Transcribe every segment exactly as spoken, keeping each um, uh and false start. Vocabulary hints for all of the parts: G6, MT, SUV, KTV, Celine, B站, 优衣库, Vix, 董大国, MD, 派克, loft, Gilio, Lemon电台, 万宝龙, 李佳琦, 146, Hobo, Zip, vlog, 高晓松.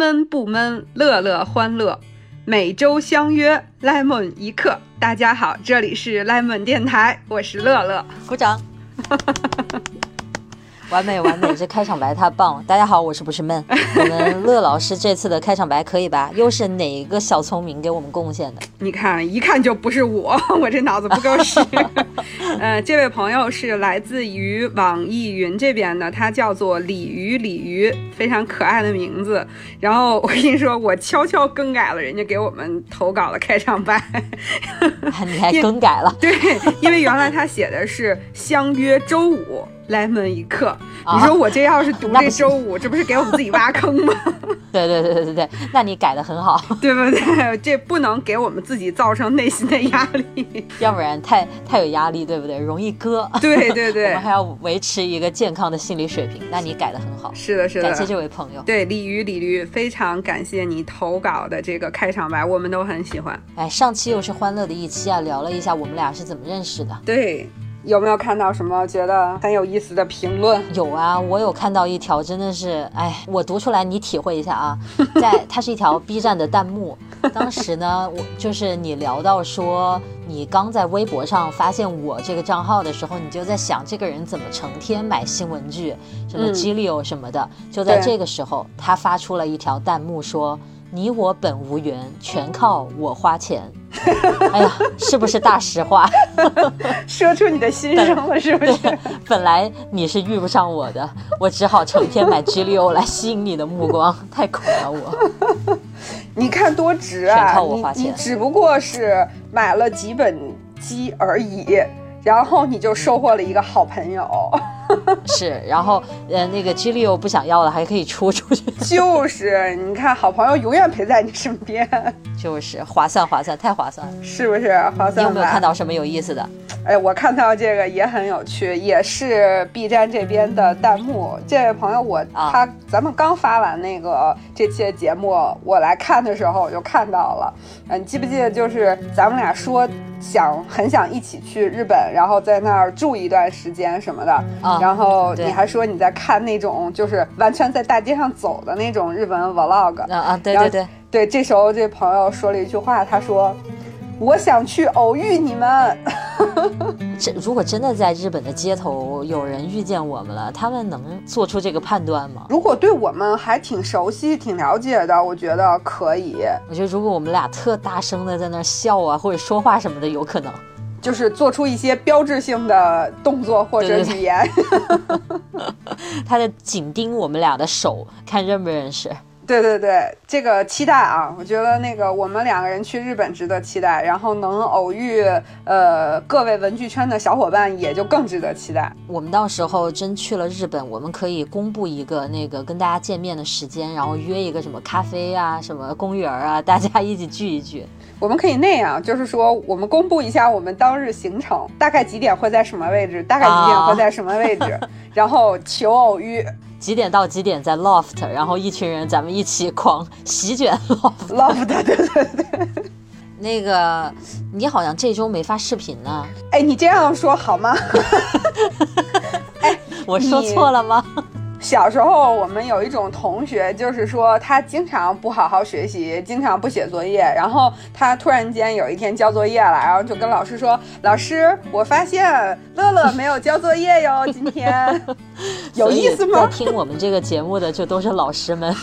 闷不闷，乐乐欢乐，每周相约 Lemon 一刻。大家好，这里是 Lemon 电台，我是乐乐，鼓掌。完美完美，这开场白太棒了！大家好，我是不是闷？我们乐老师这次的开场白可以吧？又是哪个小聪明给我们贡献的？你看，一看就不是我，我这脑子不够使。呃，这位朋友是来自于网易云这边的，他叫做鲤鱼鲤鱼，非常可爱的名字。然后我跟你说，我悄悄更改了人家给我们投稿的开场白。你还更改了？对，因为原来他写的是相约周五。Lemon 一刻，你说我这要是读这周五，啊、这不是给我们自己挖坑吗？对对对对对，那你改得很好，对不对？这不能给我们自己造成内心的压力，要不然太太有压力，对不对？容易割。对对对，我们还要维持一个健康的心理水平。那你改得很好，是的，是的，感谢这位朋友。对，鲤鱼鲤鱼，非常感谢你投稿的这个开场白，我们都很喜欢。哎，上期又是欢乐的一期啊，聊了一下我们俩是怎么认识的。对。有没有看到什么觉得很有意思的评论？有啊，我有看到一条，真的是，哎，我读出来你体会一下啊。在，它是一条 B 站的弹幕。当时呢，我就是你聊到说，你刚在微博上发现我这个账号的时候，你就在想这个人怎么成天买新文具，什么 Gilio 什么的。嗯、就在这个时候，他发出了一条弹幕说：“你我本无缘，全靠我花钱。”哎呀，是不是大实话？说出你的心声了，是不是？本来你是遇不上我的，我只好成天买 G 六 来吸引你的目光，太苦了我。你看多值啊！全靠我花钱。你你只不过是买了几本机而已，然后你就收获了一个好朋友。是，然后呃，那个 Gilio 不想要了，还可以出出去。就是，你看，好朋友永远陪在你身边。就是划算划算，太划算了，是不是划算？你有没有看到什么有意思的？哎，我看到这个也很有趣，也是 B 站这边的弹幕。这位朋友我，我、啊、他咱们刚发完那个这期的节目，我来看的时候我就看到了。嗯、呃，你记不记得就是咱们俩说想很想一起去日本，然后在那儿住一段时间什么的。啊。然后你还说你在看那种就是完全在大街上走的那种日本 vlog 啊啊，对对对对，这时候这朋友说了一句话，他说我想去偶遇你们。这如果真的在日本的街头有人遇见我们了，他们能做出这个判断吗？如果对我们还挺熟悉挺了解的，我觉得可以。我觉得如果我们俩特大声的在那笑啊或者说话什么的，有可能就是做出一些标志性的动作或者语言。他在紧盯我们俩的手，看认不认识。对对对，这个期待啊，我觉得那个我们两个人去日本值得期待，然后能偶遇呃各位文具圈的小伙伴也就更值得期待。我们到时候真去了日本，我们可以公布一个那个跟大家见面的时间，然后约一个什么咖啡啊什么公园啊，大家一起聚一聚。我们可以那样，就是说我们公布一下我们当日行程，大概几点会在什么位置，大概几点会在什么位置、啊、然后求偶遇，几点到几点在 loft， 然后一群人咱们一起狂席卷 loft loft。 对对对，那个你好像这周没发视频呢。哎，你这样说好吗？哎，我说错了吗？小时候我们有一种同学，就是说他经常不好好学习，经常不写作业，然后他突然间有一天交作业了，然后就跟老师说，老师我发现乐乐没有交作业哟，今天。有意思吗？在听我们这个节目的就都是老师们。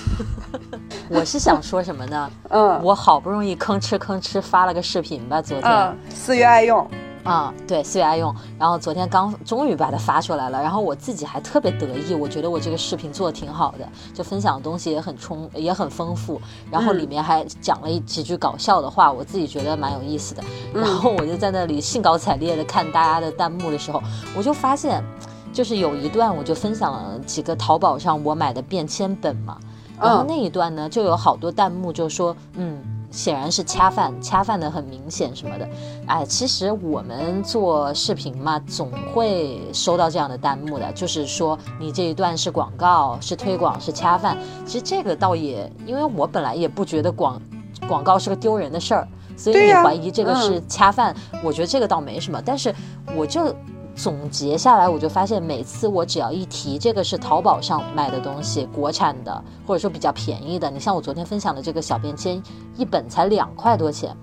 我是想说什么呢？嗯，我好不容易吭哧吭哧发了个视频吧，昨天、嗯、四月爱用啊、嗯，对，四月爱用，然后昨天刚终于把它发出来了，然后我自己还特别得意，我觉得我这个视频做的挺好的，就分享的东西也很充也很丰富，然后里面还讲了几句搞笑的话，我自己觉得蛮有意思的，然后我就在那里兴高采烈的看大家的弹幕的时候，我就发现就是有一段我就分享了几个淘宝上我买的便签本嘛，然后那一段呢就有好多弹幕就说嗯显然是恰饭，恰饭的很明显什么的，哎，其实我们做视频嘛，总会收到这样的弹幕的，就是说你这一段是广告，是推广，是恰饭。其实这个倒也，因为我本来也不觉得广广告是个丢人的事儿，所以你怀疑这个是恰饭，啊嗯、我觉得这个倒没什么。但是我就总结下来，我就发现每次我只要一提这个是淘宝上买的东西，国产的或者说比较便宜的，你像我昨天分享的这个小便签，一本才两块多钱，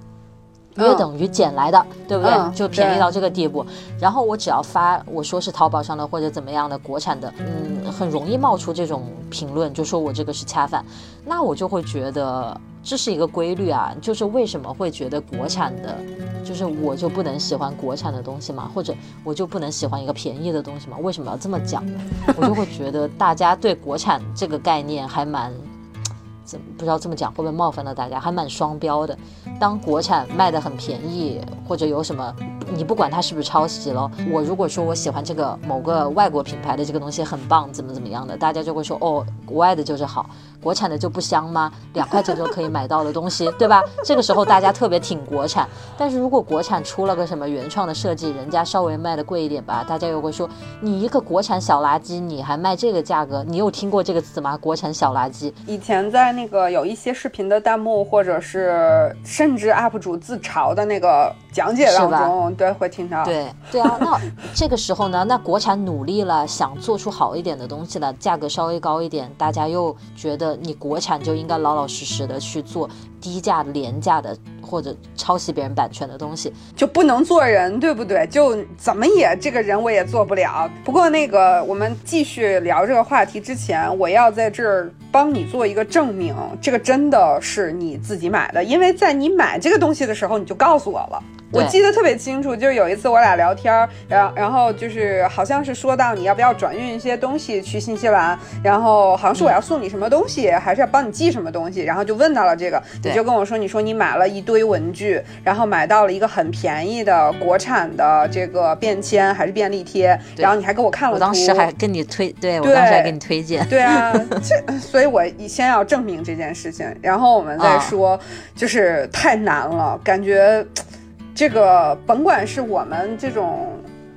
约等于捡来的、嗯、对不对、嗯、就便宜到这个地步。然后我只要发我说是淘宝上的或者怎么样的国产的，嗯，很容易冒出这种评论，就说我这个是恰饭。那我就会觉得这是一个规律啊，就是为什么会觉得国产的就是我就不能喜欢国产的东西吗？或者我就不能喜欢一个便宜的东西吗？为什么要这么讲？我就会觉得大家对国产这个概念还蛮怎么不知道这么讲会不会冒犯到大家，还蛮双标的。当国产卖的很便宜或者有什么，你不管它是不是抄袭了，我如果说我喜欢这个某个外国品牌的这个东西很棒怎么怎么样的，大家就会说哦，国外的就是好，国产的就不香吗？两块钱就可以买到的东西对吧？这个时候大家特别挺国产。但是如果国产出了个什么原创的设计，人家稍微卖的贵一点吧，大家又会说你一个国产小垃圾你还卖这个价格。你有听过这个词吗？国产小垃圾。以前在那个有一些视频的弹幕或者是甚至 U P 主自嘲的那个讲解当中，对，会听到。对对啊，那这个时候呢，那国产努力了，想做出好一点的东西了，价格稍微高一点，大家又觉得你国产就应该老老实实的去做低价廉价的或者抄袭别人版权的东西，就不能做人，对不对？就怎么也这个人我也做不了。不过那个我们继续聊这个话题之前，我要在这儿帮你做一个证明，这个真的是你自己买的。因为在你买这个东西的时候你就告诉我了，我记得特别清楚，就是有一次我俩聊天，然后然后就是好像是说到你要不要转运一些东西去新西兰，然后好像是我要送你什么东西、嗯、还是要帮你寄什么东西，然后就问到了这个，你就跟我说，你说你买了一堆文具，然后买到了一个很便宜的国产的这个便签还是便利贴，然后你还给我看了图，我当时还跟你推对我当时还给你推荐对啊这所以我先要证明这件事情，然后我们再说、哦、就是太难了，感觉这个甭管是我们这种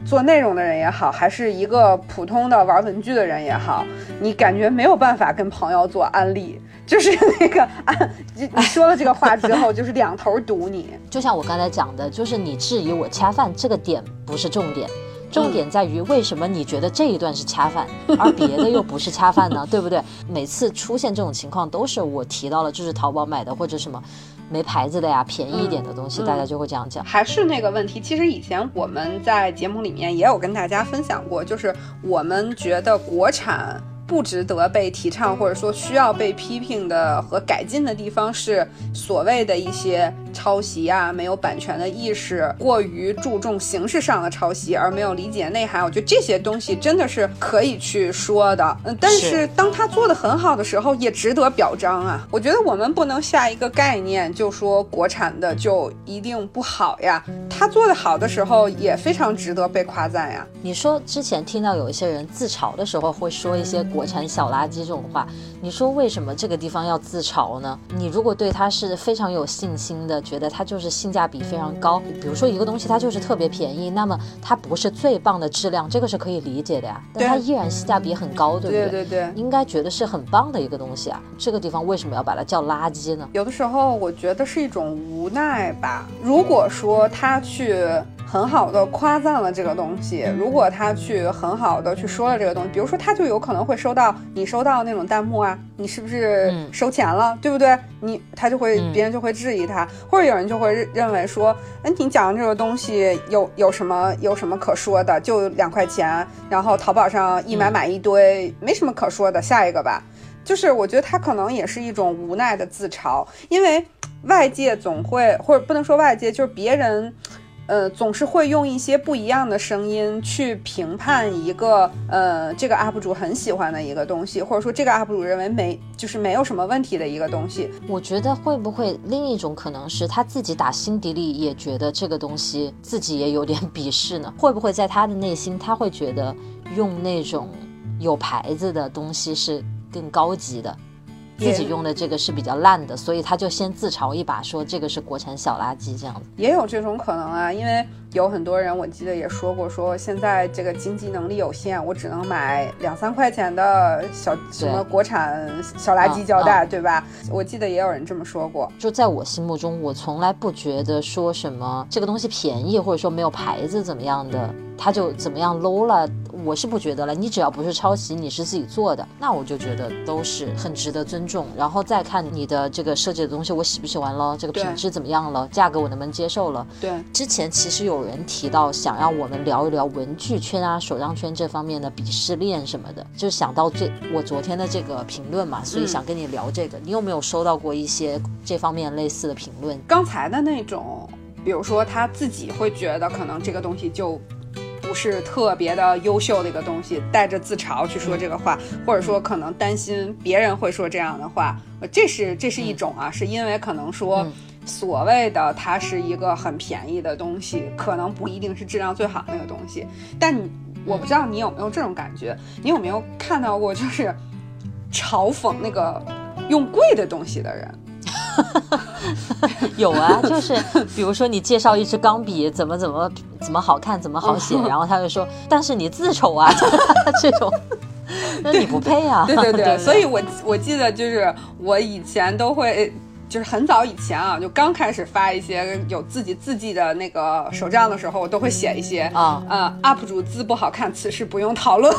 做内容的人也好，还是一个普通的玩文具的人也好，你感觉没有办法跟朋友做安利，就是那个、啊、你说了这个话之后就是两头堵你就像我刚才讲的，就是你质疑我恰饭这个点不是重点，重点在于为什么你觉得这一段是恰饭而别的又不是恰饭呢？对不对？每次出现这种情况都是我提到了就是淘宝买的或者什么没牌子的呀，便宜一点的东西、嗯、大家就会这样讲。还是那个问题，其实以前我们在节目里面也有跟大家分享过，就是我们觉得国产不值得被提倡或者说需要被批评的和改进的地方，是所谓的一些抄袭啊，没有版权的意识，过于注重形式上的抄袭而没有理解内涵。我觉得这些东西真的是可以去说的，但是当他做得很好的时候也值得表彰啊。我觉得我们不能下一个概念就说国产的就一定不好呀，他做得好的时候也非常值得被夸赞呀。你说之前听到有一些人自嘲的时候会说一些国产小垃圾这种话，你说为什么这个地方要自嘲呢？你如果对它是非常有信心的，觉得它就是性价比非常高，比如说一个东西它就是特别便宜，那么它不是最棒的质量，这个是可以理解的呀，但它依然性价比很高，对不对？对对对，应该觉得是很棒的一个东西啊，这个地方为什么要把它叫垃圾呢？有的时候我觉得是一种无奈吧。如果说他去很好的夸赞了这个东西，如果他去很好的去说了这个东西，比如说他就有可能会收到你收到那种弹幕啊，你是不是收钱了、嗯、对不对？你他就会、嗯、别人就会质疑他，或者有人就会认为说、哎、你讲这个东西有有什么有什么可说的，就两块钱，然后淘宝上一买买一堆、嗯、没什么可说的，下一个吧。就是我觉得他可能也是一种无奈的自嘲，因为外界总会，或者不能说外界，就是别人呃，总是会用一些不一样的声音去评判一个呃，这个 U P 主很喜欢的一个东西，或者说这个 U P 主认为没就是没有什么问题的一个东西。我觉得会不会另一种可能是他自己打心底里也觉得这个东西自己也有点鄙视呢？会不会在他的内心他会觉得用那种有牌子的东西是更高级的，自己用的这个是比较烂的，所以他就先自嘲一把说这个是国产小垃圾，这样子也有这种可能啊。因为有很多人我记得也说过，说现在这个经济能力有限，我只能买两三块钱的小什么国产小垃圾胶带、嗯、对吧、嗯、我记得也有人这么说过。就在我心目中，我从来不觉得说什么这个东西便宜或者说没有牌子怎么样的它就怎么样 low 了，我是不觉得了。你只要不是抄袭，你是自己做的，那我就觉得都是很值得尊重。然后再看你的这个设计的东西我喜不喜欢了，这个品质怎么样了，价格我能不能接受了。对，之前其实有人提到想让我们聊一聊文具圈啊手账圈这方面的鄙视链什么的，就想到最我昨天的这个评论嘛，所以想跟你聊这个、嗯、你有没有收到过一些这方面类似的评论？刚才的那种比如说他自己会觉得可能这个东西就不是特别的优秀的一个东西，带着自嘲去说这个话，或者说可能担心别人会说这样的话，这是这是一种啊，是因为可能说所谓的它是一个很便宜的东西，可能不一定是质量最好的那个东西。但你我不知道你有没有这种感觉，你有没有看到过就是嘲讽那个用贵的东西的人？有啊，就是比如说你介绍一支钢笔怎么怎么怎么好看怎么好写，然后他就说但是你自丑啊这种那你不配啊。对对 对, 对, 对, 对，所以我我记得就是我以前都会就是很早以前啊，就刚开始发一些有自己字迹的那个手账的时候，我都会写一些啊、嗯嗯呃、U P 主字不好看，此事不用讨论、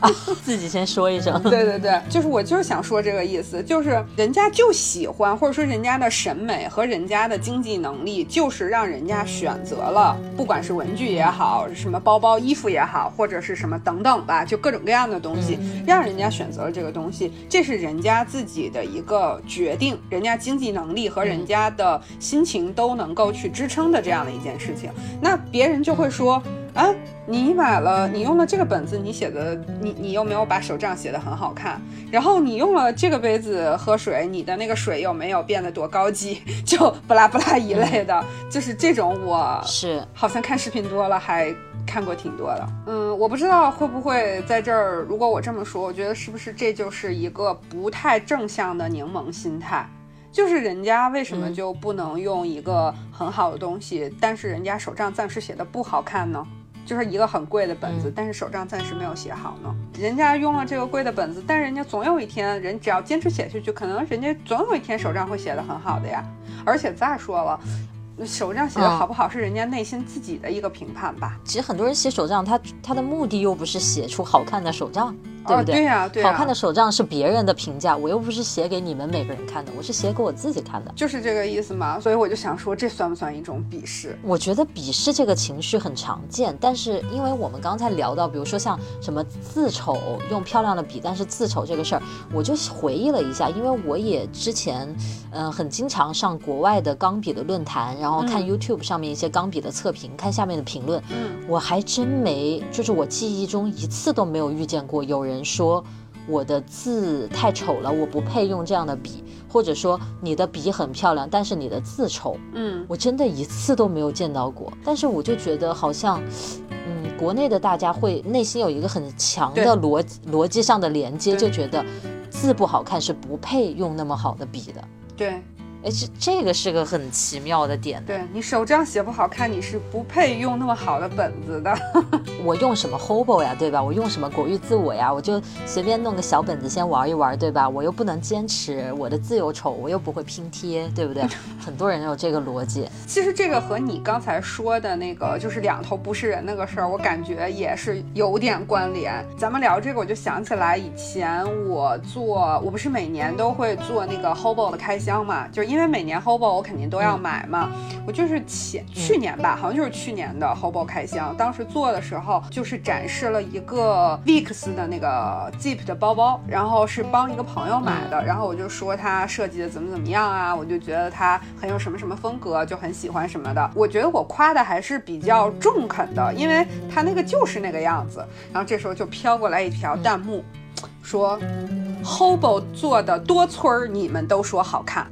啊、自己先说一声。对对对，就是我就是想说这个意思，就是人家就喜欢，或者说人家的审美和人家的经济能力就是让人家选择了，不管是文具也好，什么包包衣服也好，或者是什么等等吧，就各种各样的东西、嗯、让人家选择了这个东西，这是人家自己的一个决定，人家经济能力和人家的心情都能够去支撑的这样的一件事情。那别人就会说啊，你买了你用了这个本子，你写的你你又没有把手账写得很好看，然后你用了这个杯子喝水，你的那个水又没有变得多高级，就不啦不啦一类的、嗯、就是这种我是好像看视频多了还看过挺多的。嗯，我不知道会不会在这儿，如果我这么说，我觉得是不是这就是一个不太正向的柠檬心态，就是人家为什么就不能用一个很好的东西、嗯、但是人家手账暂时写的不好看呢？就是一个很贵的本子、嗯、但是手账暂时没有写好呢，人家用了这个贵的本子，但人家总有一天，人只要坚持写下去，可能人家总有一天手账会写的很好的呀。而且再说了，手账写的好不好是人家内心自己的一个评判吧、嗯、其实很多人写手账他他的目的又不是写出好看的手账，对不对、哦、对啊对啊，好看的手账是别人的评价，我又不是写给你们每个人看的，我是写给我自己看的，就是这个意思嘛。所以我就想说这算不算一种鄙视？我觉得鄙视这个情绪很常见，但是因为我们刚才聊到比如说像什么自丑，用漂亮的笔但是自丑这个事儿，我就回忆了一下，因为我也之前嗯、呃、很经常上国外的钢笔的论坛，然后看 YouTube 上面一些钢笔的测评、嗯、看下面的评论、嗯、我还真没就是我记忆中一次都没有遇见过有人人说我的字太丑了，我不配用这样的笔，或者说你的笔很漂亮但是你的字丑。嗯，我真的一次都没有见到过。但是我就觉得好像嗯，国内的大家会内心有一个很强的逻辑逻辑上的连接，就觉得字不好看是不配用那么好的笔的。对，哎，这这个是个很奇妙的点。对，你手账写不好看，你是不配用那么好的本子的。我用什么 Hobo 呀，对吧？我用什么国誉自我呀？我就随便弄个小本子先玩一玩，对吧？我又不能坚持，我的字又丑，我又不会拼贴，对不对？很多人有这个逻辑。其实这个和你刚才说的那个就是两头不是人那个事儿，我感觉也是有点关联。咱们聊这个，我就想起来以前我做，我不是每年都会做那个 Hobo 的开箱嘛，就是因因为每年 Hobo 我肯定都要买嘛，我就是前去年吧，好像就是去年的 Hobo 开箱，当时做的时候就是展示了一个 Vix 的那个 Zip 的包包，然后是帮一个朋友买的，然后我就说它设计的怎么怎么样啊，我就觉得它很有什么什么风格，就很喜欢什么的。我觉得我夸的还是比较中肯的，因为它那个就是那个样子。然后这时候就飘过来一条弹幕说 Hobo 做的多村儿，你们都说好看。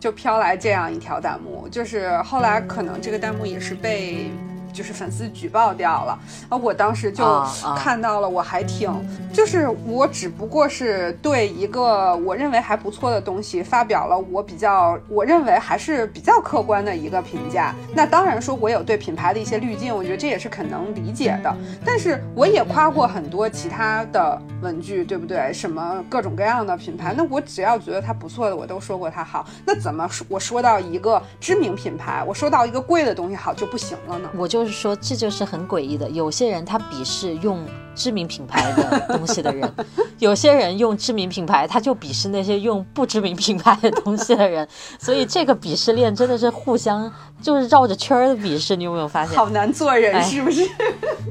就飘来这样一条弹幕，就是后来可能这个弹幕也是被就是粉丝举报掉了啊！我当时就看到了，我还挺，就是我只不过是对一个我认为还不错的东西发表了我比较，我认为还是比较客观的一个评价。那当然说我有对品牌的一些滤镜，我觉得这也是很能理解的。但是我也夸过很多其他的文具，对不对？什么各种各样的品牌，那我只要觉得它不错的，我都说过它好。那怎么我说到一个知名品牌，我说到一个贵的东西好就不行了呢？我就是说，这就是很诡异的。有些人他鄙视用知名品牌的东西的人，有些人用知名品牌，他就鄙视那些用不知名品牌的东西的人。所以这个鄙视链真的是互相就是绕着圈的鄙视，你有没有发现？好难做人，是不是？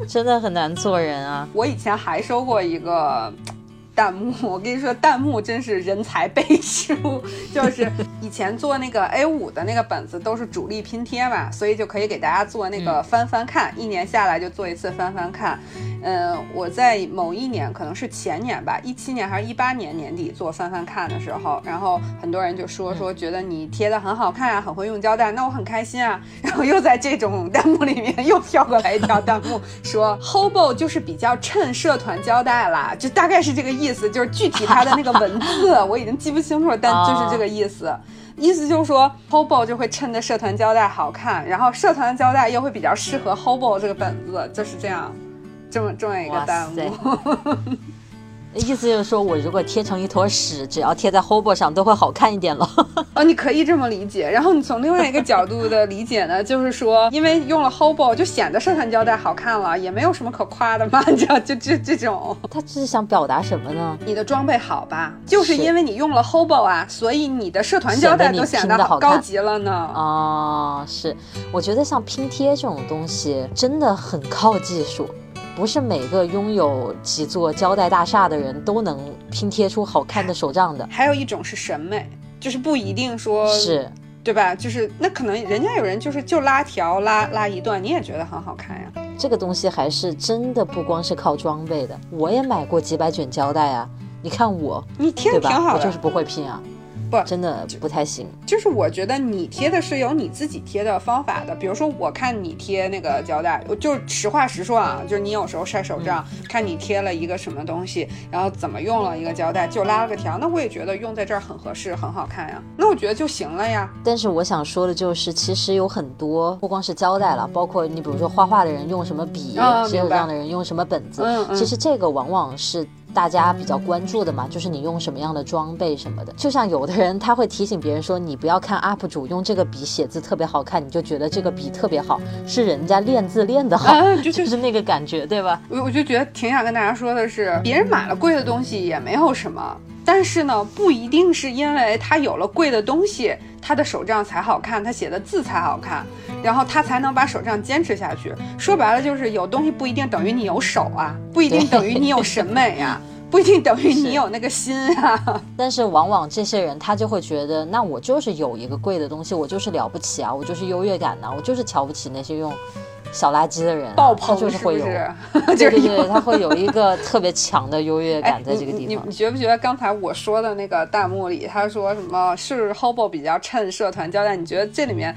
真的很难做人啊！我以前还收过一个弹幕，我跟你说，弹幕真是人才辈出。就是以前做那个 A 五 的那个本子都是主力拼贴嘛，所以就可以给大家做那个翻翻看，嗯、一年下来就做一次翻翻看。嗯、呃，我在某一年，可能是前年吧，一七年还是一八年年底做翻翻看的时候，然后很多人就说说觉得你贴的很好看啊，很会用胶带，那我很开心啊。然后又在这种弹幕里面又飘过来一条弹幕，说 Hobo 就是比较衬社团胶带啦，就大概是这个意思。意思就是具体它的那个文字我已经记不清楚了，但就是这个意思。意思就是说 Hobo 就会衬着社团胶带好看，然后社团胶带又会比较适合 Hobo 这个本子，就是这样，这么这么一个弹幕。意思就是说，我如果贴成一坨屎，只要贴在 Hobo 上都会好看一点了。哦，你可以这么理解。然后你从另外一个角度的理解呢，就是说，因为用了 Hobo 就显得社团胶带好看了，也没有什么可夸的嘛，你知道，就这这种。他这是想表达什么呢？你的装备好吧，就是因为你用了 Hobo 啊，所以你的社团胶带都显得好高级了呢。哦，是，我觉得像拼贴这种东西真的很靠技术。不是每个拥有几座胶带大厦的人都能拼贴出好看的手账的。还有一种是审美，就是不一定说是，对吧？就是那可能人家有人就是就拉条拉拉一段，你也觉得很好看呀。这个东西还是真的不光是靠装备的，我也买过几百卷胶带啊。你看我，你贴的挺好的，我就是不会拼啊。不，真的不太行。就是我觉得你贴的是有你自己贴的方法的，比如说我看你贴那个胶带，我就实话实说啊，就是你有时候晒手账、嗯、看你贴了一个什么东西，然后怎么用了一个胶带，就拉了个条，那我也觉得用在这儿很合适，很好看呀，那我觉得就行了呀。但是我想说的就是，其实有很多不光是胶带了，包括你比如说画画的人用什么笔，写手账的人用什么本子、嗯嗯、其实这个往往是大家比较关注的嘛，就是你用什么样的装备什么的。就像有的人他会提醒别人说，你不要看 U P 主用这个笔写字特别好看，你就觉得这个笔特别好，是人家练字练得好、啊、就, 就, 就是那个感觉，对吧？我我就觉得挺想跟大家说的是，别人买了贵的东西也没有什么，但是呢，不一定是因为他有了贵的东西，他的手账才好看，他写的字才好看，然后他才能把手账坚持下去。说白了就是有东西不一定等于你有手啊，不一定等于你有审美啊，不一定等于你有那个心啊。但是往往这些人他就会觉得，那我就是有一个贵的东西，我就是了不起啊，我就是优越感啊，我就是瞧不起那些用小垃圾的人、啊、爆棚，他就是会有，是不是？对对对，他会有一个特别强的优越感在这个地方。哎、你, 你, 你觉不觉得刚才我说的那个弹幕里，他说什么是 Hobo 比较衬社团胶带？你觉得这里面，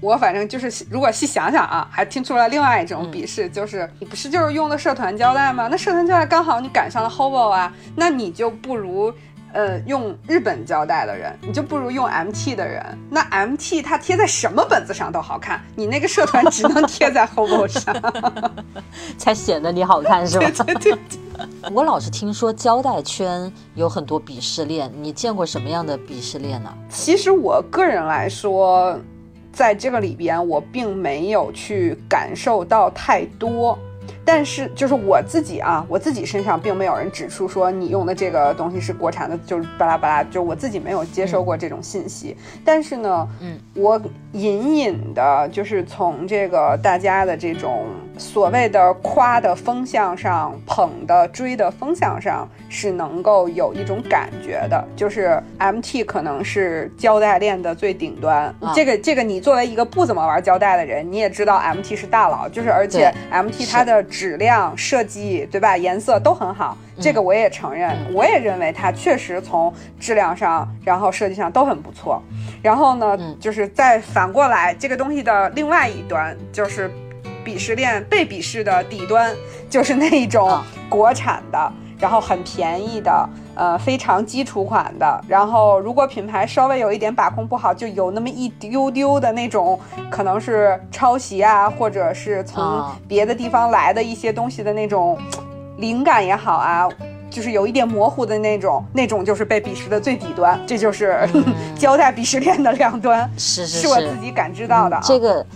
我反正就是如果细想想啊，还听出来另外一种鄙视，就是、嗯、你不是就是用了社团胶带吗？那社团胶带刚好你赶上了 Hobo 啊，那你就不如。呃，用日本胶带的人，你就不如用 M T 的人。那 M T 它贴在什么本子上都好看，你那个社团只能贴在 Hobo 上，才显得你好看，是吧？对对对对。我老是听说胶带圈有很多鄙视链，你见过什么样的鄙视链呢？其实我个人来说，在这个里边我并没有去感受到太多。但是就是我自己啊，我自己身上并没有人指出说你用的这个东西是国产的，就是巴拉巴拉，就我自己没有接收过这种信息。嗯、但是呢，嗯，我隐隐的就是从这个大家的这种所谓的夸的风向上、捧的追的风向上，是能够有一种感觉的，就是 M T 可能是胶带链的最顶端。啊、这个这个，你作为一个不怎么玩胶带的人，你也知道 M T 是大佬，就是而且 M T 它的质量设计，对吧，颜色都很好，这个我也承认、嗯、我也认为它确实从质量上然后设计上都很不错。然后呢、嗯、就是再反过来，这个东西的另外一端就是鄙视链被鄙视的底端，就是那一种国产的、哦、然后很便宜的呃非常基础款的，然后如果品牌稍微有一点把控不好，就有那么一丢丢的那种可能是抄袭啊，或者是从别的地方来的一些东西的那种灵感也好啊，就是有一点模糊的那种，那种就是被鄙视的最底端，这就是、嗯、交代鄙视链的两端，是是是，是我自己感知到的、啊嗯。这个，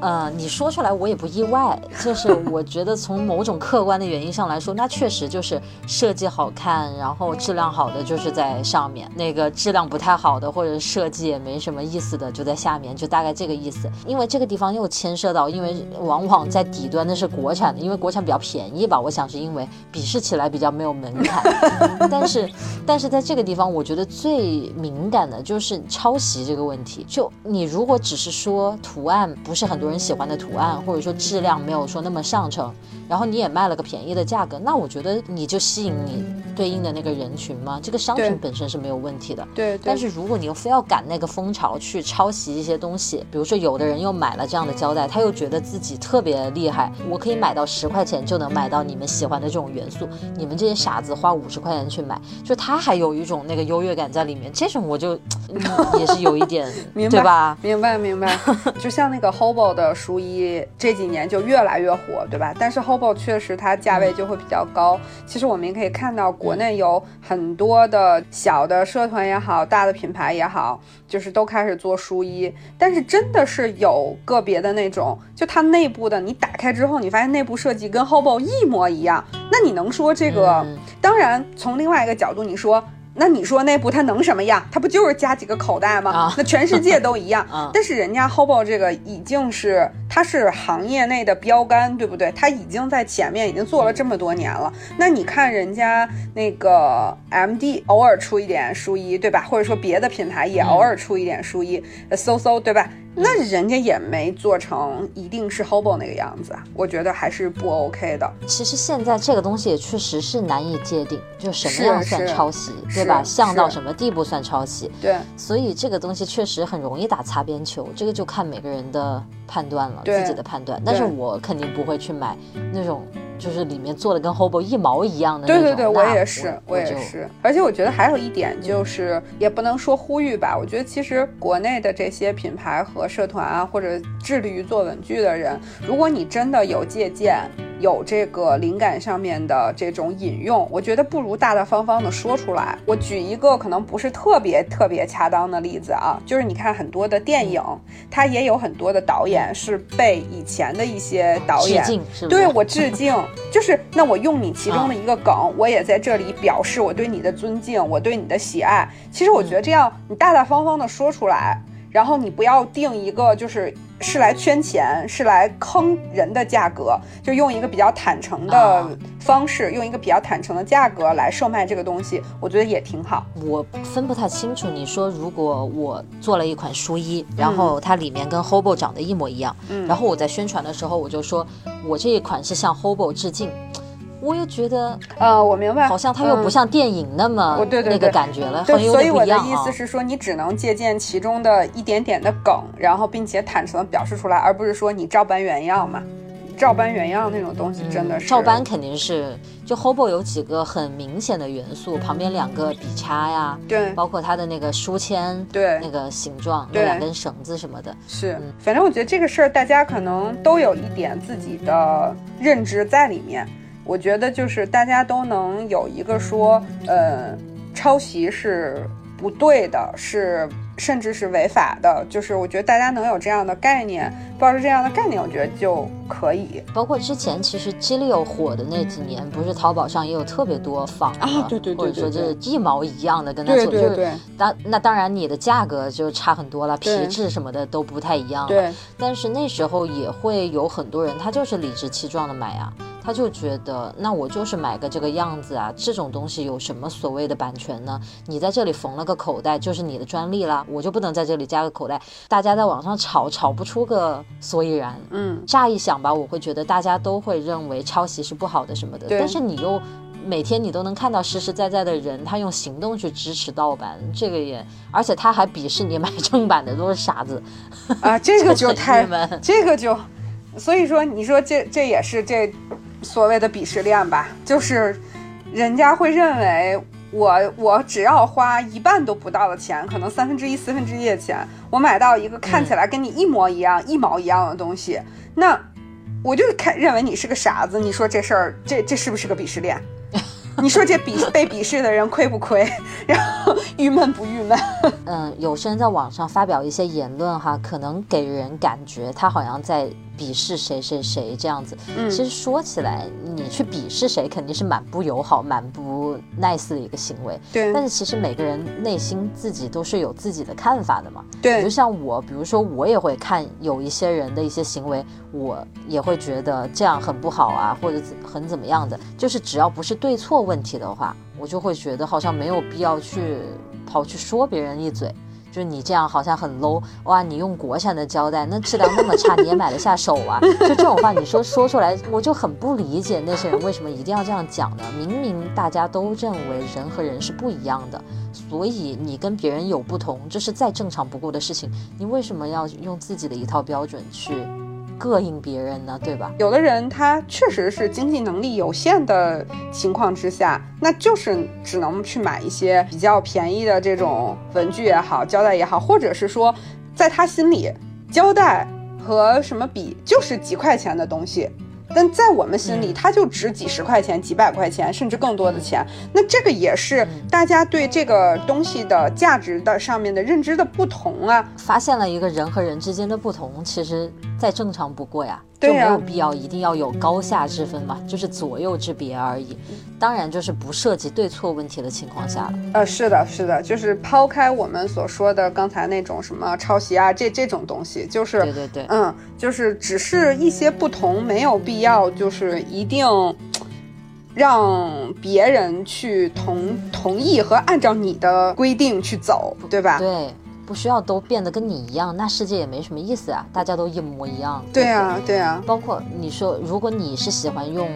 呃，你说出来我也不意外，就是我觉得从某种客观的原因上来说，那确实就是设计好看，然后质量好的就是在上面，那个质量不太好的或者设计也没什么意思的就在下面，就大概这个意思。因为这个地方又牵涉到，因为往往在底端的是国产的，因为国产比较便宜吧，我想是因为鄙视起来比较没有门槛。但是但是在这个地方我觉得最敏感的就是抄袭这个问题，就你如果只是说图案不是很多人喜欢的图案，或者说质量没有说那么上乘，然后你也卖了个便宜的价格，那我觉得你就吸引你对应的那个人群嘛，这个商品本身是没有问题的。 对, 对, 对但是如果你又非要赶那个风潮去抄袭一些东西，比如说有的人又买了这样的胶带，他又觉得自己特别厉害，我可以买到十块钱就能买到你们喜欢的这种元素，你们这些傻子花五十块钱去买，就他还有一种那个优越感在里面，这种我就、嗯、也是有一点对吧，明白明白。就像那个 Hobo 的书衣这几年就越来越火对吧，但是 Hobo 确实它价位就会比较高、嗯、其实我们也可以看到国内有很多的小的社团也好，大的品牌也好，就是都开始做书衣，但是真的是有个别的那种，就它内部的你打开之后你发现内部设计跟 Hobo 一模一样，那你能说这个、嗯、当然从另外一个角度你说，那你说内部它能什么样，它不就是加几个口袋吗、啊、那全世界都一样、啊、但是人家 Hobo 这个已经是它是行业内的标杆对不对，它已经在前面已经做了这么多年了，那你看人家那个 M D 偶尔出一点书衣对吧，或者说别的品牌也偶尔出一点书衣、嗯、搜搜对吧，那人家也没做成一定是 Hobo 那个样子啊，我觉得还是不 OK 的。其实现在这个东西也确实是难以界定，就什么样算抄袭对吧，像到什么地步算抄袭，对，所以这个东西确实很容易打擦边球，这个就看每个人的判断了，自己的判断，但是我肯定不会去买那种就是里面做的跟 Hobo 一毛一样的那种。对对对，我也是，我也是。而且我觉得还有一点就是，也不能说呼吁吧。我觉得其实国内的这些品牌和社团啊，或者致力于做文具的人，如果你真的有借鉴，有这个灵感上面的这种引用，我觉得不如大大方方的说出来。我举一个可能不是特别特别恰当的例子啊，就是你看很多的电影，它也有很多的导演是被以前的一些导演致敬，是不是？对，我致敬，就是那我用你其中的一个梗、啊、我也在这里表示我对你的尊敬，我对你的喜爱。其实我觉得这样、嗯、你大大方方的说出来，然后你不要定一个就是是来圈钱是来坑人的价格，就用一个比较坦诚的方式、啊、用一个比较坦诚的价格来售卖这个东西，我觉得也挺好。我分不太清楚，你说如果我做了一款书衣、嗯、然后它里面跟 Hobo 长得一模一样、嗯、然后我在宣传的时候我就说我这一款是向 Hobo 致敬，我又觉得呃，我明白，好像它又不像电影那么、嗯、对对对那个感觉了，对，所以我的意思是说、啊、你只能借鉴其中的一点点的梗，然后并且坦诚地表示出来，而不是说你照搬原样嘛。照搬原样那种东西真的是、嗯、照搬肯定是，就 Hobo 有几个很明显的元素，旁边两个笔叉呀，对，包括它的那个书签，对，那个形状，对，两根绳子什么的，是、嗯、反正我觉得这个事儿大家可能都有一点自己的认知在里面，我觉得就是大家都能有一个说，呃，抄袭是不对的，是甚至是违法的，就是我觉得大家能有这样的概念，抱着这样的概念，我觉得就可以。包括之前其实 Gilio 火的那几年，不是淘宝上也有特别多仿的、啊、对对对对对，或者说就是一毛一样的跟他做，对对对对，就是那当然你的价格就差很多了，皮质什么的都不太一样了，对，但是那时候也会有很多人他就是理直气壮的买啊，他就觉得那我就是买个这个样子啊，这种东西有什么所谓的版权呢，你在这里缝了个口袋就是你的专利啦，我就不能在这里加个口袋，大家在网上吵吵不出个所以然。嗯，乍一想吧，我会觉得大家都会认为抄袭是不好的什么的，但是你又每天你都能看到实实在在的人他用行动去支持盗版，这个也而且他还鄙视你买正版的都是傻子啊，这个就太这个就所以说你说这这也是这所谓的鄙视链吧，就是人家会认为我我只要花一半都不到的钱，可能三分之一四分之一的钱，我买到一个看起来跟你一模一样、嗯、一毛一样的东西，那我就看认为你是个傻子。你说这事儿这这是不是个鄙视链？你说这鄙被鄙视的人亏不亏？然后郁闷不郁闷？嗯，有些人在网上发表一些言论哈，可能给人感觉他好像在鄙视谁谁谁这样子。嗯，其实说起来，你去鄙视谁肯定是蛮不友好、蛮不 nice 的一个行为。对。但是其实每个人内心自己都是有自己的看法的嘛。对。就像我，比如说我也会看有一些人的一些行为，我也会觉得这样很不好啊，或者很怎么样的。就是只要不是对错问题的话，我就会觉得好像没有必要去跑去说别人一嘴。就你这样好像很 low 哇！你用国产的胶带，那质量那么差，你也买得下手啊？就这种话，你说说出来，我就很不理解那些人为什么一定要这样讲呢？明明大家都认为人和人是不一样的，所以你跟别人有不同，这是再正常不过的事情。你为什么要用自己的一套标准去膈应别人呢？对吧？有的人他确实是经济能力有限的情况之下，那就是只能去买一些比较便宜的这种文具也好，胶带也好，或者是说在他心里胶带和什么笔就是几块钱的东西，但在我们心里它就值几十块钱、几百块钱甚至更多的钱。那这个也是大家对这个东西的价值的上面的认知的不同啊，发现了一个人和人之间的不同，其实再正常不过呀，就没有必要一定要有高下之分嘛，就是左右之别而已。当然就是不涉及对错问题的情况下了。呃，是的是的，就是抛开我们所说的刚才那种什么抄袭啊这这种东西，就是对对对，嗯，就是只是一些不同，没有必要就是一定让别人去同同意和按照你的规定去走，对吧？对，不需要都变得跟你一样，那世界也没什么意思啊，大家都一模一样。对啊对啊，包括你说如果你是喜欢用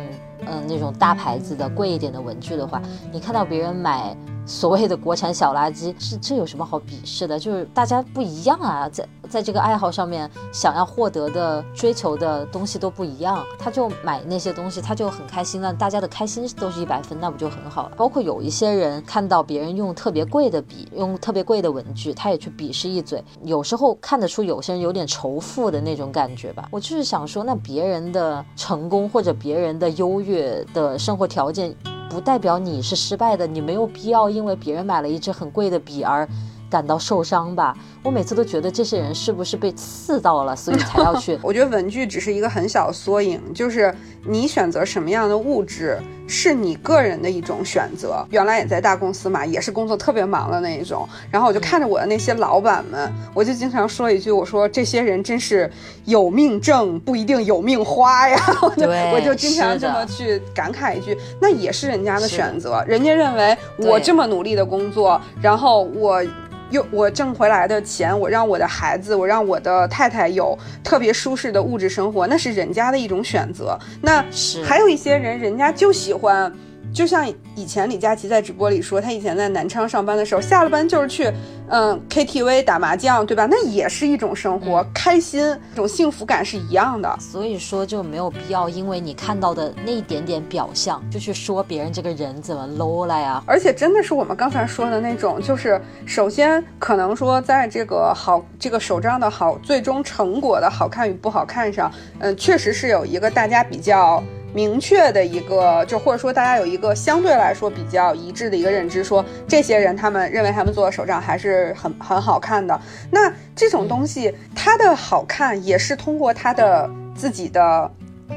嗯、呃、那种大牌子的贵一点的文具的话，你看到别人买所谓的国产小垃圾，是这有什么好鄙视的？就是大家不一样啊，在在这个爱好上面想要获得的追求的东西都不一样，他就买那些东西他就很开心了，大家的开心都是一百分，那不就很好了。包括有一些人看到别人用特别贵的笔，用特别贵的文具，他也去鄙视一嘴，有时候看得出有些人有点仇富的那种感觉吧。我就是想说，那别人的成功或者别人的优越的生活条件不代表你是失败的，你没有必要因为别人买了一支很贵的笔而感到受伤吧。我每次都觉得这些人是不是被刺到了，所以才要去我觉得文具只是一个很小的缩影，就是你选择什么样的物质是你个人的一种选择。原来也在大公司嘛，也是工作特别忙的那一种，然后我就看着我的那些老板们，我就经常说一句，我说这些人真是有命挣不一定有命花呀我就, 我就经常这么去感慨一句，那也是人家的选择，人家认为我这么努力的工作，然后我又我挣回来的钱，我让我的孩子，我让我的太太有特别舒适的物质生活，那是人家的一种选择。那还有一些人，人家就喜欢，就像以前李佳琦在直播里说，他以前在南昌上班的时候，下了班就是去嗯 K T V 打麻将，对吧？那也是一种生活、嗯、开心，这种幸福感是一样的。所以说就没有必要因为你看到的那一点点表象就去说别人这个人怎么 low 了呀。而且真的是我们刚才说的那种，就是首先可能说在这个好这个手账的好最终成果的好看与不好看上，嗯，确实是有一个大家比较明确的一个，就或者说大家有一个相对来说比较一致的一个认知，说这些人他们认为他们做的手账还是很很好看的。那这种东西它的好看也是通过他的自己的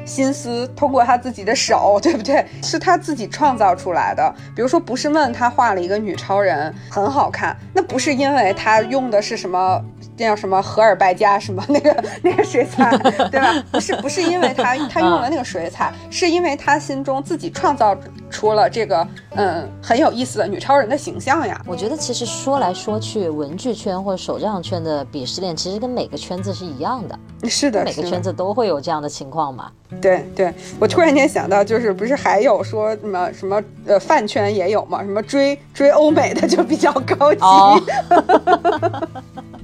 心思，通过他自己的手，对不对？是他自己创造出来的。比如说不是问他画了一个女超人很好看，那不是因为他用的是什么那叫什么荷尔拜加什么那个那个水彩，对吧？不是不是因为他他用了那个水彩，是因为他心中自己创造出了这个嗯很有意思的女超人的形象呀。我觉得其实说来说去，文具圈或者手账圈的鄙视链其实跟每个圈子是一样的。是的，每个圈子都会有这样的情况嘛。对对，我突然间想到，就是不是还有说什么什么呃饭圈也有嘛，什么追追欧美的就比较高级。Oh.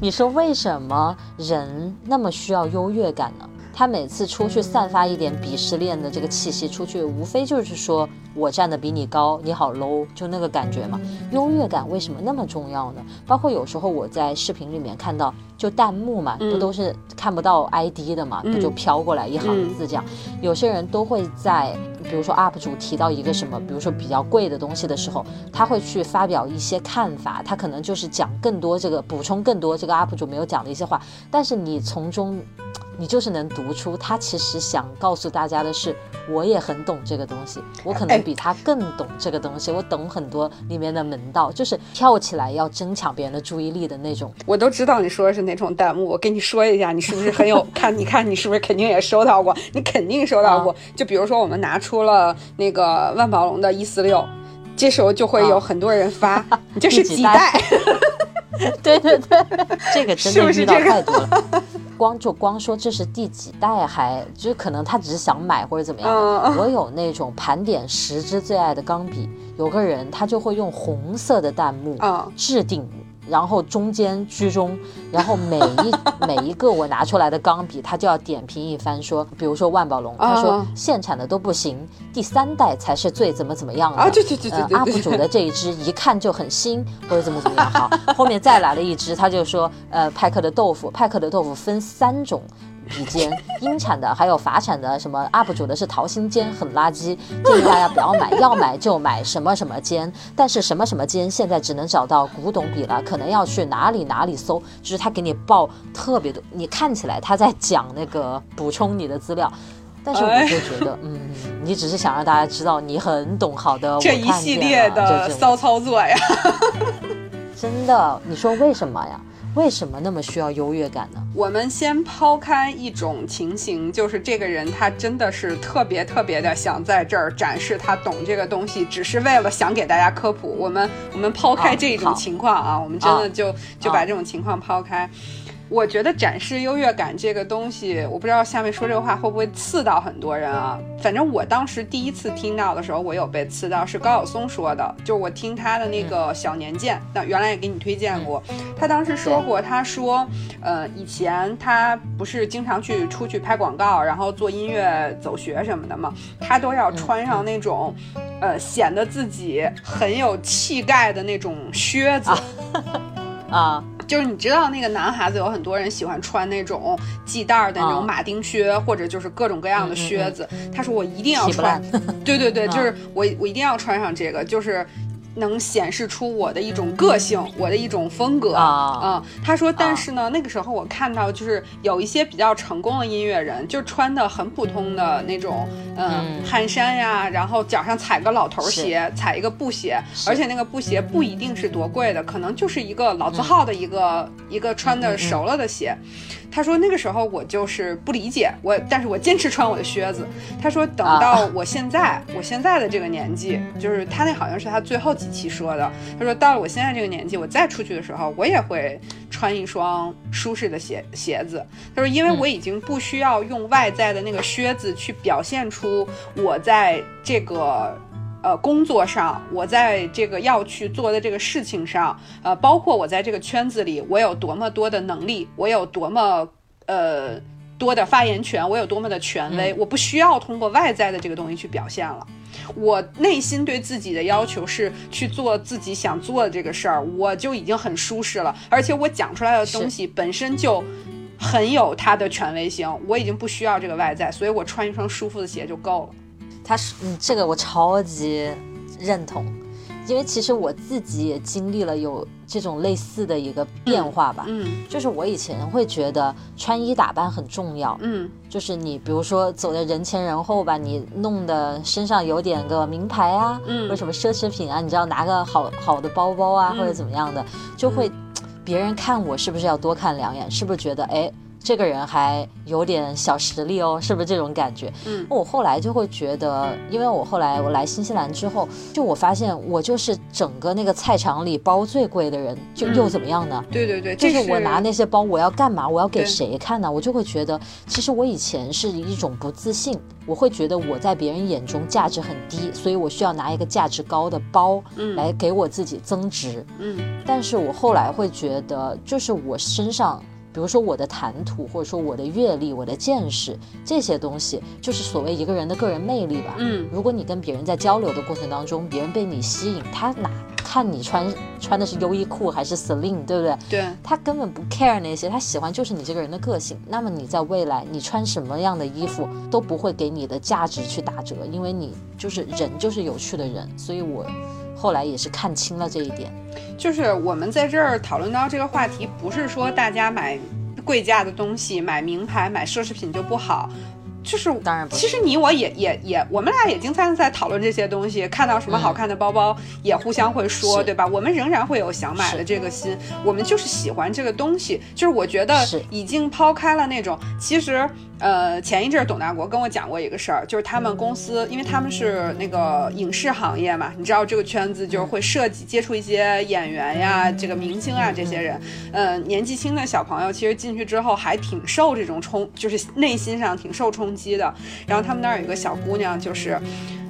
你说为什么人那么需要优越感呢？他每次出去散发一点鄙视链的这个气息出去，无非就是说我站得比你高，你好 low， 就那个感觉嘛。优越感为什么那么重要呢？包括有时候我在视频里面看到就弹幕嘛，不都是看不到 I D 的嘛，不就飘过来一行字这样，有些人都会在比如说 U P 主提到一个什么比如说比较贵的东西的时候，他会去发表一些看法，他可能就是讲更多这个补充更多这个 U P 主没有讲的一些话，但是你从中你就是能读出他其实想告诉大家的是我也很懂这个东西，我可能比他更懂这个东西，我懂很多里面的门道，就是跳起来要争抢别人的注意力的那种。我都知道你说的是哪种弹幕，我跟你说一下，你是不是很有看你看你是不是肯定也收到过，你肯定收到过、啊、就比如说我们拿出了那个万宝龙的一四六，这时候就会有很多人发、啊、你这是几代对对对，这个真的遇到太多了。是是光就光说这是第几代还就可能他只是想买或者怎么样的。我有那种盘点十支最爱的钢笔，有个人他就会用红色的弹幕置顶，然后中间居中，然后每一每一个我拿出来的钢笔他就要点评一番，说比如说万宝龙，他说现产的都不行，第三代才是最怎么怎么样的啊，对对对对对、呃、U P 主的这一支一看就很新或者怎么怎么样好，后面再来了一支他就说呃派克的豆腐，派克的豆腐分三种笔尖，英产的还有法产的，什么 U P 主的是桃心尖很垃圾，建议大家不要买，要买就买什么什么尖，但是什么什么尖现在只能找到古董笔了，可能要去哪里哪里搜，就是他给你报特别多，你看起来他在讲那个补充你的资料，但是我就觉得、哎、嗯，你只是想让大家知道你很懂，好的，这一系列的骚操作呀真的，你说为什么呀？为什么那么需要优越感呢？我们先抛开一种情形，就是这个人他真的是特别特别的想在这儿展示他懂这个东西，只是为了想给大家科普。我们我们抛开这种情况啊，啊我们真的就、啊、就把这种情况抛开。啊、我觉得展示优越感这个东西，我不知道下面说这个话会不会刺到很多人啊。反正我当时第一次听到的时候，我有被刺到，是高晓松说的，就我听他的那个小年鉴，那、嗯、原来也给你推荐过。嗯他当时说过，他说呃，以前他不是经常去出去拍广告，然后做音乐走学什么的嘛，他都要穿上那种呃，显得自己很有气概的那种靴子啊。啊就是你知道那个男孩子有很多人喜欢穿那种系带的那种马丁靴、啊、或者就是各种各样的靴子、嗯嗯嗯、他说我一定要穿对对对、啊、就是我我一定要穿上这个，就是能显示出我的一种个性，我的一种风格啊、嗯。他说，但是呢，那个时候我看到就是有一些比较成功的音乐人，就穿的很普通的那种，呃、嗯，汗衫呀，然后脚上踩个老头鞋，踩一个布鞋，而且那个布鞋不一定是多贵的，可能就是一个老字号的一个、嗯、一个穿的熟了的鞋。他说那个时候我就是不理解，我但是我坚持穿我的靴子。他说等到我现在，我现在的这个年纪，就是他那好像是他最后几期说的。他说到了我现在这个年纪，我再出去的时候，我也会穿一双舒适的鞋鞋子。他说因为我已经不需要用外在的那个靴子去表现出我在这个呃，工作上，我在这个要去做的这个事情上，呃，包括我在这个圈子里，我有多么多的能力，我有多么呃多的发言权，我有多么的权威，我不需要通过外在的这个东西去表现了。我内心对自己的要求是去做自己想做的这个事儿，我就已经很舒适了，而且我讲出来的东西本身就很有它的权威性，我已经不需要这个外在，所以我穿一双舒服的鞋就够了。他是嗯，这个我超级认同，因为其实我自己也经历了有这种类似的一个变化吧。嗯，嗯就是我以前会觉得穿衣打扮很重要。嗯，就是你比如说走在人前人后吧，你弄得身上有点个名牌啊，嗯，或者什么奢侈品啊，你知道拿个好好的包包啊、嗯、或者怎么样的，就会别人看我是不是要多看两眼，是不是觉得哎。这个人还有点小实力哦，是不是这种感觉？嗯，我后来就会觉得，因为我后来我来新西兰之后，就我发现我就是整个那个菜场里包最贵的人，就又怎么样呢？嗯、对对对，就是我拿那些包，我要干嘛？我要给谁看呢？我就会觉得，其实我以前是一种不自信，我会觉得我在别人眼中价值很低，所以我需要拿一个价值高的包来给我自己增值。嗯，但是我后来会觉得，就是我身上。比如说我的谈吐，或者说我的阅历、我的见识，这些东西就是所谓一个人的个人魅力吧。嗯，如果你跟别人在交流的过程当中，别人被你吸引，他哪看你穿穿的是优衣库还是 Celine， 对不对？对，他根本不 care 那些，他喜欢就是你这个人的个性。那么你在未来，你穿什么样的衣服都不会给你的价值去打折，因为你就是人，就是有趣的人。所以我后来也是看清了这一点。就是我们在这儿讨论到这个话题，不是说大家买贵价的东西、买名牌、买奢侈品就不好，就是当然不是。其实你我也也也，我们俩也经常在讨论这些东西，看到什么好看的包包，嗯、也互相会说，对吧？我们仍然会有想买的这个心，我们就是喜欢这个东西。就是我觉得已经抛开了那种，其实。呃，前一阵董大国跟我讲过一个事儿，就是他们公司，因为他们是那个影视行业嘛，你知道这个圈子就是会涉及接触一些演员呀、这个明星啊这些人，呃，年纪轻的小朋友其实进去之后还挺受这种冲，就是内心上挺受冲击的。然后他们那儿有一个小姑娘，就是，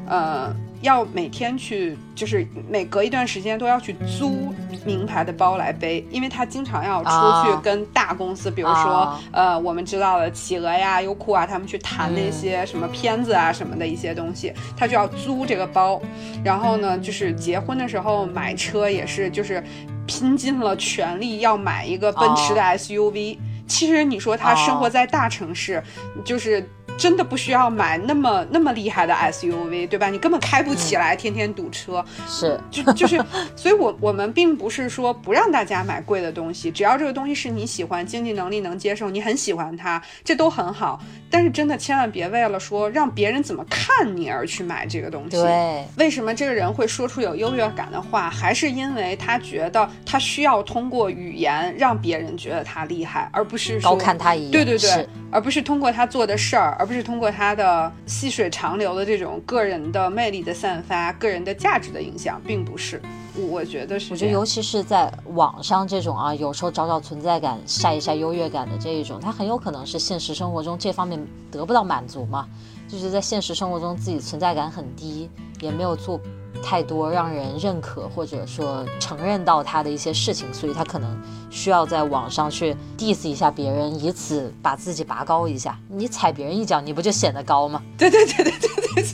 呃。要每天去，就是每隔一段时间都要去租名牌的包来背，因为他经常要出去跟大公司， oh. 比如说、oh. 呃，我们知道的企鹅呀、优酷啊，他们去谈那些什么片子啊什么的一些东西，他就要租这个包。然后呢，就是结婚的时候买车也是，就是拼尽了全力要买一个奔驰的 S U V。Oh.其实你说他生活在大城市、oh. 就是真的不需要买那么那么厉害的 S U V， 对吧？你根本开不起来、嗯、天天堵车是就就是所以我我们并不是说不让大家买贵的东西，只要这个东西是你喜欢，经济能力能接受，你很喜欢它，这都很好。但是真的千万别为了说让别人怎么看你而去买这个东西。对，为什么这个人会说出有优越感的话，还是因为他觉得他需要通过语言让别人觉得他厉害，而不是高看他一眼，对对对，而不是通过他做的事儿，而不是通过他的细水长流的这种个人的魅力的散发、个人的价值的影响，并不是。我觉得是，我觉得尤其是在网上这种啊，有时候找找存在感、晒一晒优越感的这一种，他很有可能是现实生活中这方面得不到满足嘛，就是在现实生活中自己存在感很低，也没有做太多让人认可或者说承认到他的一些事情，所以他可能需要在网上去 diss 一下别人，以此把自己拔高一下。你踩别人一脚，你不就显得高吗？对对对对对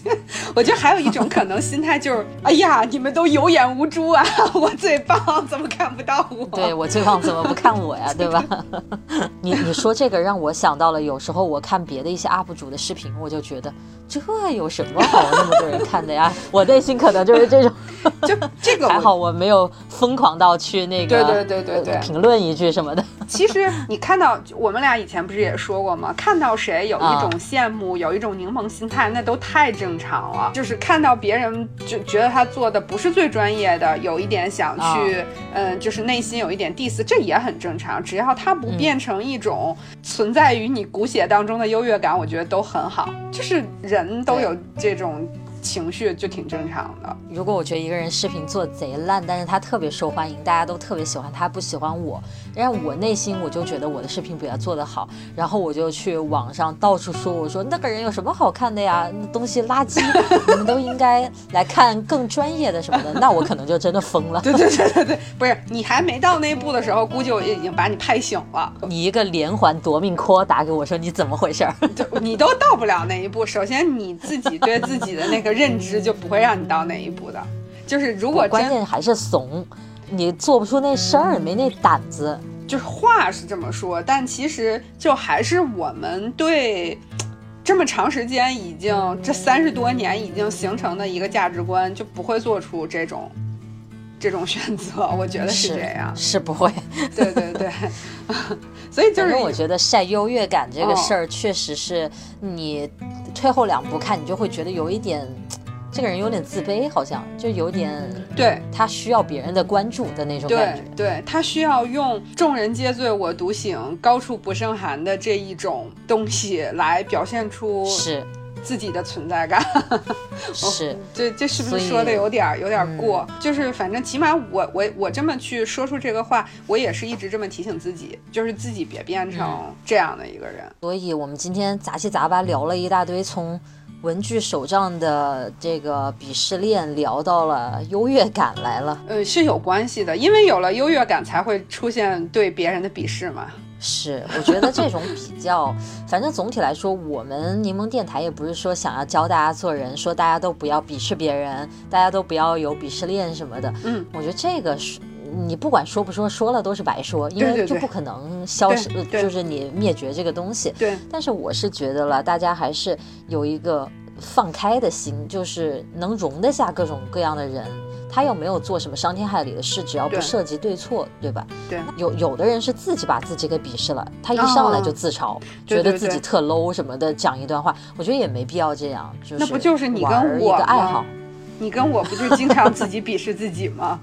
对。我觉得还有一种可能心态就是哎呀，你们都有眼无珠啊，我最棒，怎么看不到我？对，我最棒，怎么不看我呀？对吧？你你说这个让我想到了，有时候我看别的一些 U P 主的视频，我就觉得这有什么好那么多人看的呀？我内心可能就是这种，就这个还好我没有疯狂到去那个，对对对对对，评论一句什么的。其实你看到我们俩以前不是也说过吗？看到谁有一种羡慕，有一种柠檬心态，那都太正常了。就是看到别人就觉得他做的不是最专业的，有一点想去，嗯，就是内心有一点 diss， 这也很正常。只要他不变成一种存在于你骨血当中的优越感，我觉得都很好。就是人。人都有这种情绪就挺正常的。如果我觉得一个人视频做贼烂，但是他特别受欢迎，大家都特别喜欢他，不喜欢我，然后我内心我就觉得我的视频比他做得好，然后我就去网上到处说，我说那个人有什么好看的呀，那东西垃圾，你们都应该来看更专业的什么的，那我可能就真的疯了。对对对对对，不是你还没到那一步的时候，估计我已经把你拍醒了。你一个连环夺命 call 打给我说你怎么回事？你都到不了那一步。首先你自己对自己的那个认知就不会让你到那一步的，就是如果关键还是怂，你做不出那事儿，没那胆子。就是话是这么说，但其实就还是我们对这么长时间已经这三十多年已经形成的一个价值观，就不会做出这种这种选择。我觉得是这样， 是, 是不会。对对对。所以就是我觉得晒优越感这个事儿，确实是你退后两步看，你就会觉得有一点这个人有点自卑，好像就有点对他需要别人的关注的那种感觉。 对, 对他需要用众人皆醉我独醒，高处不胜寒的这一种东西来表现出是自己的存在感。是、哦、这这是不是说的有点有点过、嗯、就是反正起码我我我这么去说出这个话，我也是一直这么提醒自己，就是自己别变成这样的一个人、嗯、所以我们今天杂七杂八聊了一大堆，从文具手账的这个鄙视链聊到了优越感来了。呃，是有关系的，因为有了优越感才会出现对别人的鄙视嘛。是，我觉得这种比较反正总体来说我们柠檬电台也不是说想要教大家做人，说大家都不要鄙视别人，大家都不要有鄙视链什么的，嗯，我觉得这个是你不管说不说，说了都是白说，因为就不可能消失，对对对，就是你灭绝这个东西。对，但是我是觉得了，大家还是有一个放开的心，就是能容得下各种各样的人，他又没有做什么伤天害理的事，只要不涉及对错， 对, 对吧？对，有有的人是自己把自己给鄙视了，他一上来就自嘲，哦、觉得自己特 low 什么的，讲一段话，我觉得也没必要这样。就是、那不就是你跟我一个爱好，你跟我不就经常自己鄙视自己吗？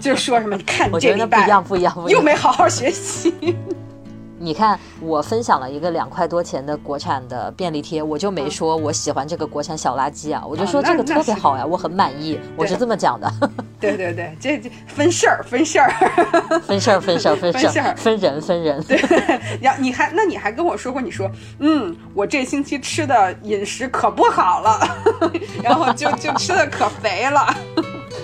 就说什么你看这礼拜不一样不一样不一样又没好好学习你看我分享了一个两块多钱的国产的便利贴，我就没说我喜欢这个国产小垃圾啊，我就说这个特别好呀、啊，我很满意，我是这么讲的对对对，这分事儿分事儿分事儿分事儿分事儿分人分人对，你还那你还跟我说过，你说嗯我这星期吃的饮食可不好了然后就就吃的可肥了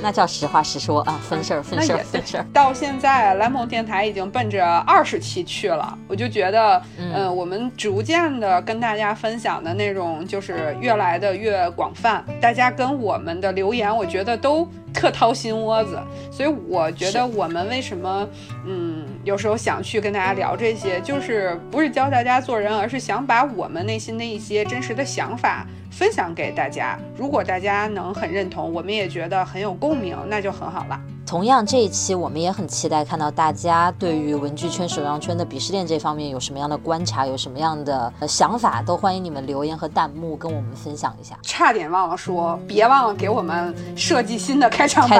那叫实话实说啊，分事儿分事儿分事儿。到现在蓝梦电台已经奔着二十期去了，我就觉得，嗯、呃，我们逐渐的跟大家分享的内容就是越来的越广泛，大家跟我们的留言，我觉得都特掏心窝子，所以我觉得我们为什么，嗯，有时候想去跟大家聊这些，就是不是教大家做人，而是想把我们内心的一些真实的想法分享给大家，如果大家能很认同，我们也觉得很有共鸣，那就很好了。同样这一期我们也很期待看到大家对于文具圈时尚圈的鄙视链这方面有什么样的观察，有什么样的想法，都欢迎你们留言和弹幕跟我们分享一下。差点忘了说，别忘了给我们设计新的开场白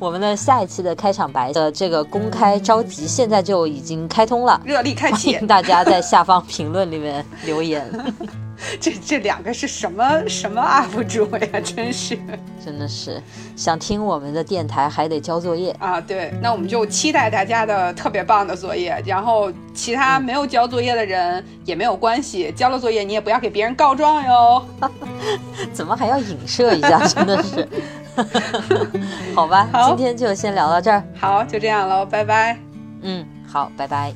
我们的下一期的开场白的这个公开召集现在就已经开通了，热力开启，欢迎大家在下方评论里面留言这这两个是什么什么 U P 主呀？真是，真的是想听我们的电台还得交作业啊！对，那我们就期待大家的特别棒的作业。然后其他没有交作业的人也没有关系，交了作业你也不要给别人告状哟。怎么还要影射一下？真的是，好吧，好，今天就先聊到这儿。好，就这样喽，拜拜。嗯，好，拜拜。